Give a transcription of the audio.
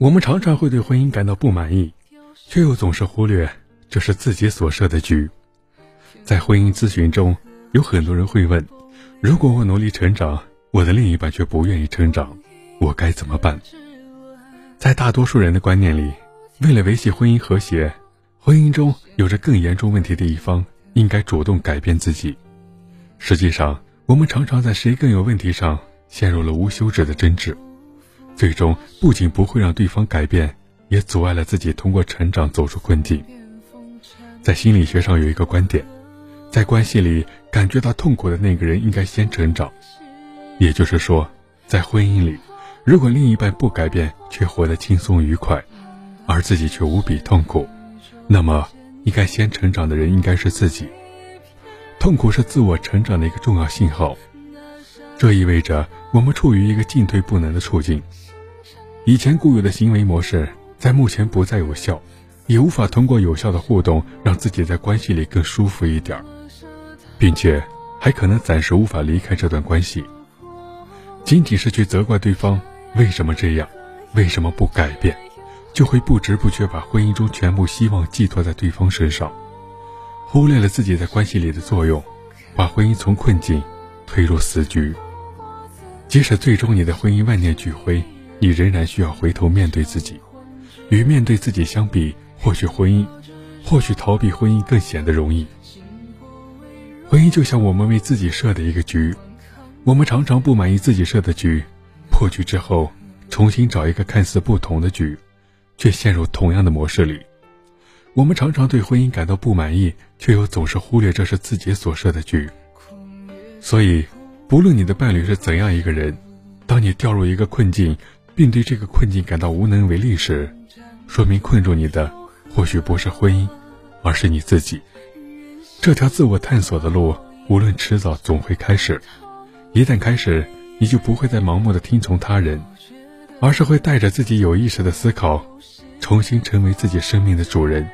我们常常会对婚姻感到不满意，却又总是忽略这是自己所设的局。在婚姻咨询中，有很多人会问，如果我努力成长，我的另一半却不愿意成长，我该怎么办？在大多数人的观念里，为了维系婚姻和谐，婚姻中有着更严重问题的一方应该主动改变自己。实际上，我们常常在谁更有问题上陷入了无休止的争执，最终不仅不会让对方改变，也阻碍了自己通过成长走出困境。在心理学上有一个观点，在关系里感觉到痛苦的那个人应该先成长。也就是说，在婚姻里，如果另一半不改变却活得轻松愉快，而自己却无比痛苦，那么应该先成长的人应该是自己。痛苦是自我成长的一个重要信号，这意味着我们处于一个进退不能的处境。以前固有的行为模式在目前不再有效，也无法通过有效的互动让自己在关系里更舒服一点，并且还可能暂时无法离开这段关系。仅仅是去责怪对方为什么这样，为什么不改变，就会不知不觉把婚姻中全部希望寄托在对方身上，忽略了自己在关系里的作用，把婚姻从困境推入死局。即使最终你的婚姻万念俱灰，你仍然需要回头面对自己。与面对自己相比，或许逃避婚姻更显得容易。婚姻就像我们为自己设的一个局，我们常常不满意自己设的局，破局之后重新找一个看似不同的局，却陷入同样的模式里。我们常常对婚姻感到不满意，却又总是忽略这是自己所设的局。所以不论你的伴侣是怎样一个人，当你掉入一个困境并对这个困境感到无能为力时，说明困住你的或许不是婚姻，而是你自己。这条自我探索的路，无论迟早总会开始，一旦开始，你就不会再盲目的听从他人，而是会带着自己有意识的思考，重新成为自己生命的主人。